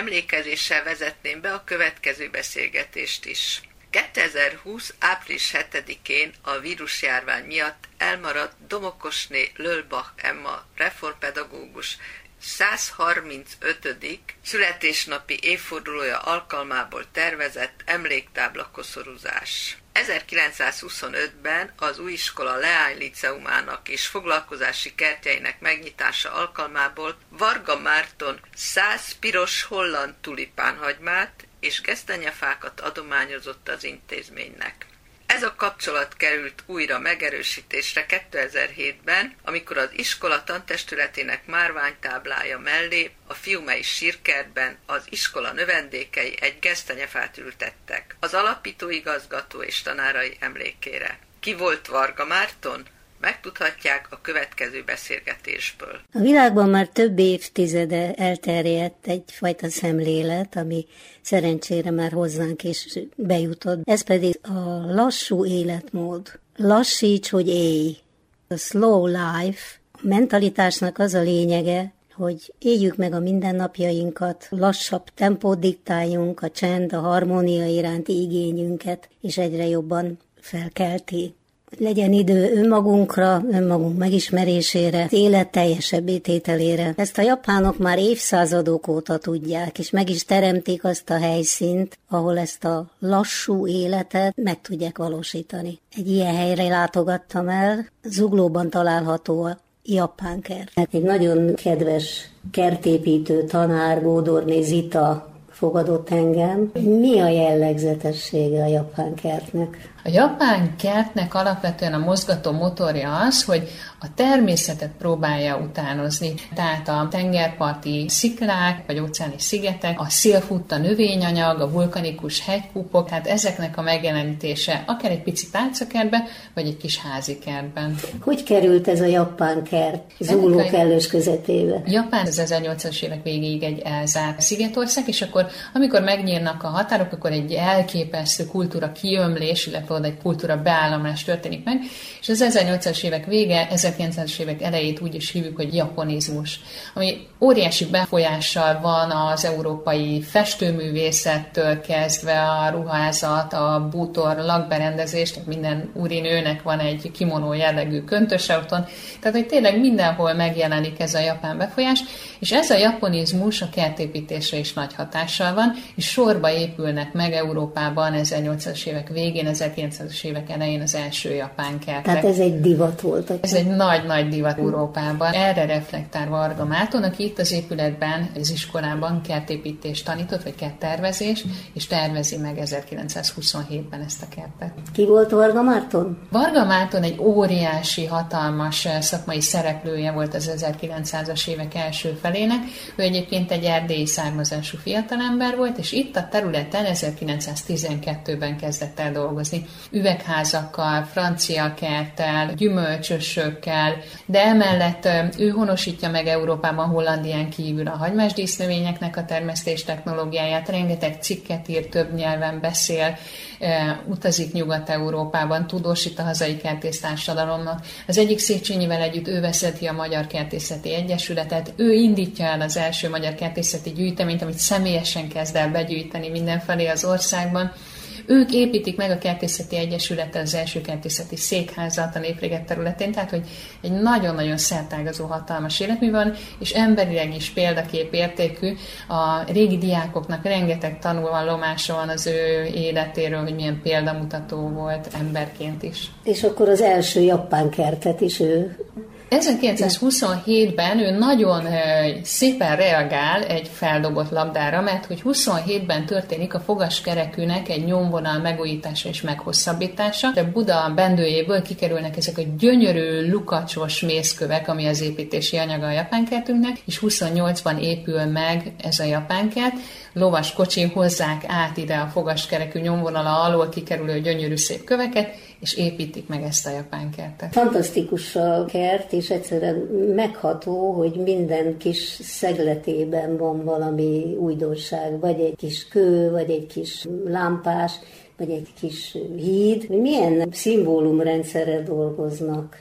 emlékezéssel vezetném be a következő beszélgetést is. 2020. április 7-én a vírusjárvány miatt elmaradt Domokosné Lölbach Emma reformpedagógus 135. születésnapi évfordulója alkalmából tervezett emléktábla koszorúzás. 1925-ben az újiskola leányliceumának és foglalkozási kertjeinek megnyitása alkalmából Varga Márton 100 piros holland tulipánhagymát és gesztenyefákat adományozott az intézménynek. Ez a kapcsolat került újra megerősítésre 2007-ben, amikor az iskola tantestületének márványtáblája mellé a Fiumei Sírkertben az iskola növendékei egy gesztenyefát ültettek, az alapító igazgató és tanárai emlékére. Ki volt Varga Márton? Megtudhatják a következő beszélgetésből. A világban már több évtizede elterjedt egyfajta szemlélet, ami szerencsére már hozzánk is bejutott. Ez pedig a lassú életmód. Lassíts, hogy élj. A slow life. A mentalitásnak az a lényege, hogy éljük meg a mindennapjainkat, lassabb tempót diktáljunk, a csend, a harmónia iránti igényünket, és egyre jobban felkelti. Legyen idő önmagunkra, önmagunk megismerésére, az élet teljesebb ételére. Ezt a japánok már évszázadok óta tudják, és meg is teremtik azt a helyszínt, ahol ezt a lassú életet meg tudják valósítani. Egy ilyen helyre látogattam el, Zuglóban található a japán kert. Egy nagyon kedves kertépítő tanár, Gódor Zita fogadott engem. Mi a jellegzetessége a japán kertnek? A japán kertnek alapvetően a mozgató motorja az, hogy a természetet próbálja utánozni. Tehát a tengerparti sziklák, vagy óceáni szigetek, a szélfutta növényanyag, a vulkanikus hegykúpok, hát ezeknek a megjelenítése akár egy pici tárcakertben, vagy egy kis házikertben. Hogy került ez a japán kert Zugló kellős közepébe? Japán az 1800-as évek végéig egy elzárt szigetország, és akkor, amikor megnyílnak a határok, akkor egy elképesztő kultúra kiömlés, illetve egy kultúra beállomás történik meg, és az 1800-as évek vége, 1900-as évek elejét úgy is hívjuk, hogy japonizmus, ami óriási befolyással van az európai festőművészettől kezdve a ruházat, a bútor, lakberendezést, tehát minden úrinőnek van egy kimonó jellegű köntöse otthon, tehát hogy tényleg mindenhol megjelenik ez a japán befolyás, és ez a japonizmus a kertépítésre is nagy hatással van, és sorba épülnek meg Európában 1800-as évek végén, 1900-as évek elején az első japán kertek. Tehát ez egy divat volt. Ez egy nagy-nagy divat Európában. Erre reflektál Varga Márton, aki itt az épületben, az iskolában kertépítést tanított, vagy kerttervezést, és tervezi meg 1927-ben ezt a kertet. Ki volt Varga Márton? Varga Márton egy óriási, hatalmas szakmai szereplője volt az 1900-as évek első felének. Ő egyébként egy erdélyi származású fiatalember volt, és itt a területen 1912-ben kezdett el dolgozni. Üvegházakkal, francia kerttel, gyümölcsösökkel, de emellett ő honosítja meg Európában, Hollandián kívül a hagymás dísznövényeknek a termesztés technológiáját, rengeteg cikket ír, több nyelven beszél, utazik Nyugat-Európában, tudósít a hazai kertésztársadalomnak. Az egyik Széchenyivel együtt ő vezeti a Magyar Kertészeti Egyesületet, ő indítja el az első Magyar Kertészeti Gyűjteményt, amit személyesen kezd el begyűjteni mindenfelé az országban. Ők építik meg a Kertészeti Egyesülettel az első kertészeti székházat a Népliget területén, tehát hogy egy nagyon-nagyon szertágazó hatalmas életmű van, és emberileg is példakép értékű. A régi diákoknak rengeteg tanulvallomása van az ő életéről, hogy milyen példamutató volt emberként is. És akkor az első japán kertet is ő... 1927-ben ő nagyon szépen reagál egy feldobott labdára, mert hogy 27-ben történik a fogaskerekűnek egy nyomvonal megújítása és meghosszabbítása. De Buda bendőjéből kikerülnek ezek a gyönyörű lukacsos mészkövek, ami az építési anyaga a japánkertünknek, és 28-ban épül meg ez a japánkert. Lovas kocsin hozzák át ide a fogaskerekű nyomvonala alól kikerülő gyönyörű szép köveket, és építik meg ezt a japán kertet. Fantasztikus a kert, és egyszerűen megható, hogy minden kis szegletében van valami újdonság, vagy egy kis kő, vagy egy kis lámpás, vagy egy kis híd. Milyen szimbólumrendszerrel dolgoznak?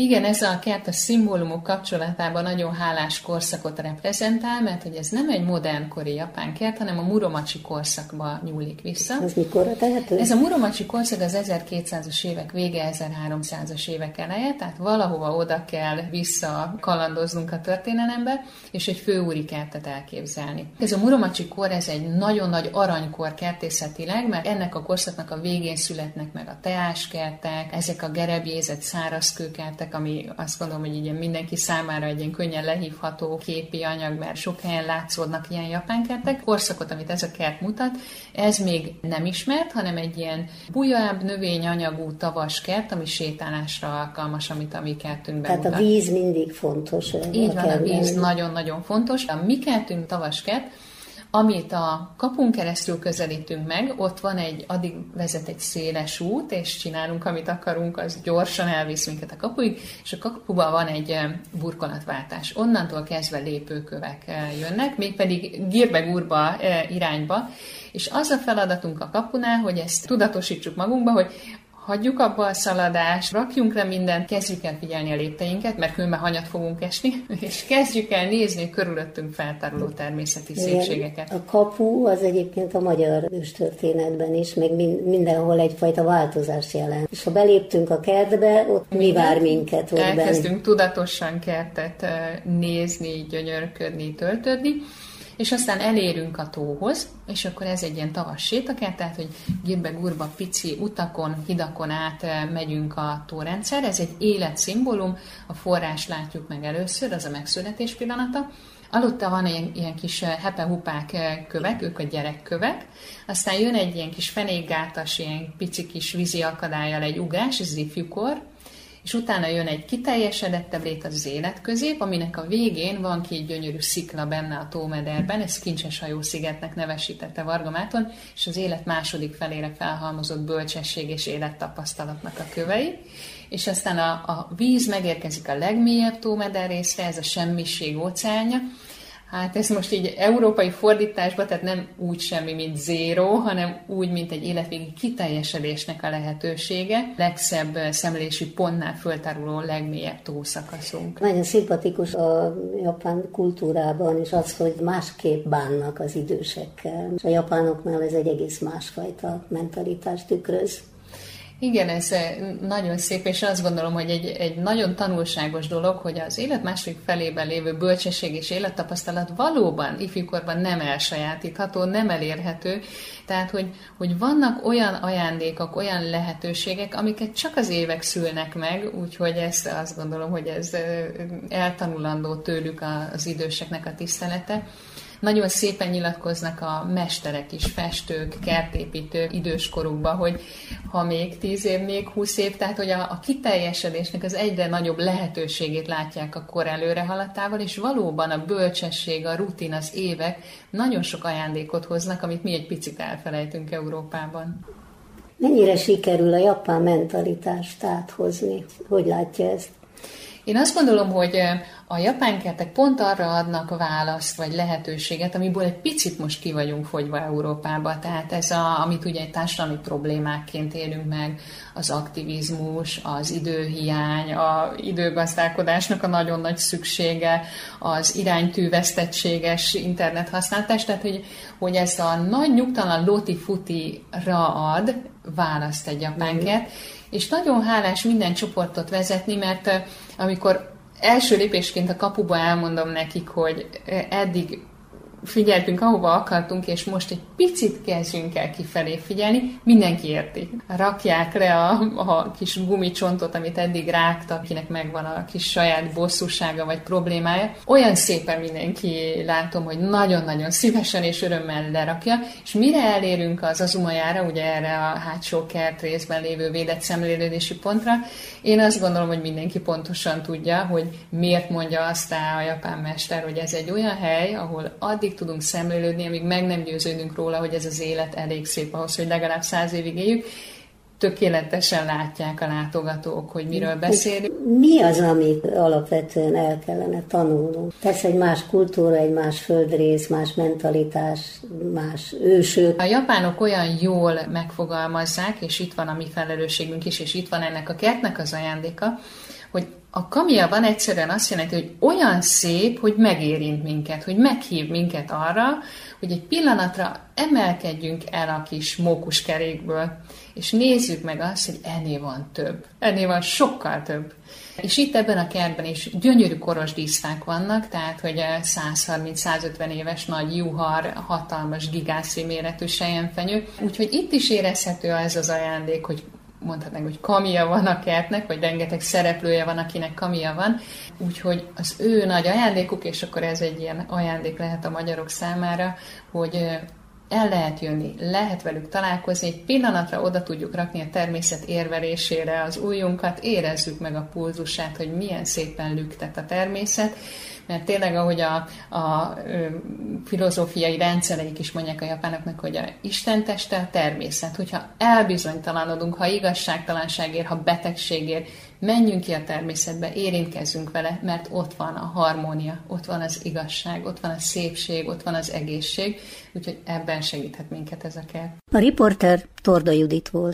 Igen, ez a kert a szimbólumok kapcsolatában nagyon hálás korszakot reprezentál, mert hogy ez nem egy modernkori japán kert, hanem a Muromachi korszakba nyúlik vissza. Ez mikorra tehető? Ez a Muromachi korszak az 1200-as évek vége, 1300-as évek eleje, tehát valahova oda kell visszakalandoznunk a történelembe, és egy főúri kertet elképzelni. Ez a Muromachi kor, ez egy nagyon nagy aranykor kertészetileg, mert ennek a korszaknak a végén születnek meg a teáskertek, ezek a gerebjézett szárazkőkertek, ami azt gondolom, hogy így mindenki számára egy ilyen könnyen lehívható képi anyag, mert sok helyen látszódnak ilyen japán kertek. Korszakot, amit ez a kert mutat, ez még nem ismert, hanem egy ilyen bujább növényanyagú tavas kert, ami sétálásra alkalmas, amit a mi kertünkben tehát mutat. A víz mindig fontos. Így van, a víz nagyon-nagyon fontos. A mi kertünk tavas kert, amit a kapun keresztül közelítünk meg, ott van egy, addig vezet egy széles út, és csinálunk, amit akarunk, az gyorsan elvisz minket a kapuig, és a kapuban van egy burkolatváltás. Onnantól kezdve lépőkövek jönnek, mégpedig gírbegúrba irányba, és az a feladatunk a kapunál, hogy ezt tudatosítsuk magunkba, hogy hagyjuk abba a szaladást, rakjunk le mindent, kezdjük el figyelni a lépteinket, mert különben hanyat fogunk esni, és kezdjük el nézni körülöttünk feltáruló természeti szépségeket. A kapu az egyébként a magyar őstörténetben is, még mindenhol egyfajta változást jelent. És ha beléptünk a kertbe, ott mi vár minket? Elkezdünk tudatosan kertet nézni, gyönyörködni, töltődni, és aztán elérünk a tóhoz, és akkor ez egy ilyen tavas sétakert, tehát hogy gírbe-gurba pici utakon, hidakon át megyünk a tórendszer. Ez egy életszimbólum, a forrás látjuk meg először, az a megszületés pillanata. Alatta van ilyen kis hepe-hupák kövek, ők a gyerekkövek, aztán jön egy ilyen kis fenékgátas, ilyen pici kis vízi akadályal egy ugrás, ez ifjúkor, és utána jön egy kiteljesedettebb lét, az életközép, aminek a végén van két gyönyörű szikla benne a tómederben, ez Kincses hajószigetnek nevesítette Varga Márton, és az élet második felére felhalmozott bölcsesség és élettapasztalatnak a kövei. És aztán a víz megérkezik a legmélyebb tómeder részre, ez a semmiség óceánja. Hát ez most így európai fordításban, tehát nem úgy semmi, mint zéró, hanem úgy, mint egy életvégi kiteljesedésnek a lehetősége. Legszebb szemlési pontnál föltáruló legmélyebb tószakaszunk. Nagyon szimpatikus a japán kultúrában is az, hogy másképp bánnak az idősekkel. És a japánoknál ez egy egész másfajta mentalitást tükröz. Igen, ez nagyon szép, és azt gondolom, hogy egy nagyon tanulságos dolog, hogy az élet második felében lévő bölcsesség és élettapasztalat valóban ifjúkorban nem elsajátítható, nem elérhető. Tehát, hogy vannak olyan ajándékok, olyan lehetőségek, amiket csak az évek szülnek meg, úgyhogy ezt azt gondolom, hogy ez eltanulandó tőlük az időseknek a tisztelete. Nagyon szépen nyilatkoznak a mesterek is, festők, kertépítők időskorukban, hogy ha még 10 év, még 20 év, tehát hogy a kiteljesedésnek az egyre nagyobb lehetőségét látják a kor előre haladtával, és valóban a bölcsesség, a rutin, az évek nagyon sok ajándékot hoznak, amit mi egy picit elfelejtünk Európában. Mennyire sikerül a japán mentalitást áthozni? Hogy látja ezt? Én azt gondolom, hogy a japán kertek pont arra adnak választ, vagy lehetőséget, amiből egy picit most ki vagyunk fogyva Európába. Tehát ez, amit ugye társadalmi problémákként élünk meg, az aktivizmus, az időhiány, az időgazdálkodásnak a nagyon nagy szüksége, az iránytűvesztettséges internethasználatás, tehát hogy ez a nagy nyugtalan lóti-futira ad választ egy japán kert, és nagyon hálás minden csoportot vezetni, mert amikor első lépésként a kapuba elmondom nekik, hogy eddig figyeltünk, ahova akartunk, és most egy picit kezdjünk el kifelé figyelni, mindenki érti. Rakják le a kis gumicsontot, amit eddig rágtak, akinek megvan a kis saját bosszúsága vagy problémája. Olyan szépen mindenki látom, hogy nagyon-nagyon szívesen és örömmel lerakja, és mire elérünk az azumajára, ugye erre a hátsó kert részben lévő védett szemlélődési pontra, én azt gondolom, hogy mindenki pontosan tudja, hogy miért mondja azt a japán mester, hogy ez egy olyan hely, ahol addig tudunk szemlélődni, amíg meg nem győződünk róla, hogy ez az élet elég szép ahhoz, hogy legalább 100 évig éljük. Tökéletesen látják a látogatók, hogy miről beszélünk. Mi az, amit alapvetően el kellene tanulnunk? Persze egy más kultúra, egy más földrész, más mentalitás, más ősök. A japánok olyan jól megfogalmazzák, és itt van a mi felelősségünk is, és itt van ennek a kertnek az ajándéka, hogy a kamilla van egyszerűen azt jelenti, hogy olyan szép, hogy megérint minket, hogy meghív minket arra, hogy egy pillanatra emelkedjünk el a kis mókuskerékből, és nézzük meg azt, hogy ennél van több. Ennél van sokkal több. És itt ebben a kertben is gyönyörű koros díszfák vannak, tehát hogy 130-150 éves nagy juhar, hatalmas, gigászi méretű selyemfenyő. Úgyhogy itt is érezhető ez az ajándék, hogy mondhatnánk, hogy kamilla van a kertnek, vagy rengeteg szereplője van, akinek kamilla van. Úgyhogy az ő nagy ajándékuk, és akkor ez egy ilyen ajándék lehet a magyarok számára, hogy el lehet jönni, lehet velük találkozni, egy pillanatra oda tudjuk rakni a természet érvelésére az ujjunkat, érezzük meg a pulzusát, hogy milyen szépen lüktet a természet, mert tényleg, ahogy a filozófiai rendszereik is mondják a japánoknak, hogy a Isten teste a természet. Hogyha elbizonytalanodunk, ha igazságtalanságért, ha betegségért, menjünk ki a természetbe, érintkezzünk vele, mert ott van a harmónia, ott van az igazság, ott van a szépség, ott van az egészség, úgyhogy ebben segíthet minket ez a kert. A riporter Torda Judit volt.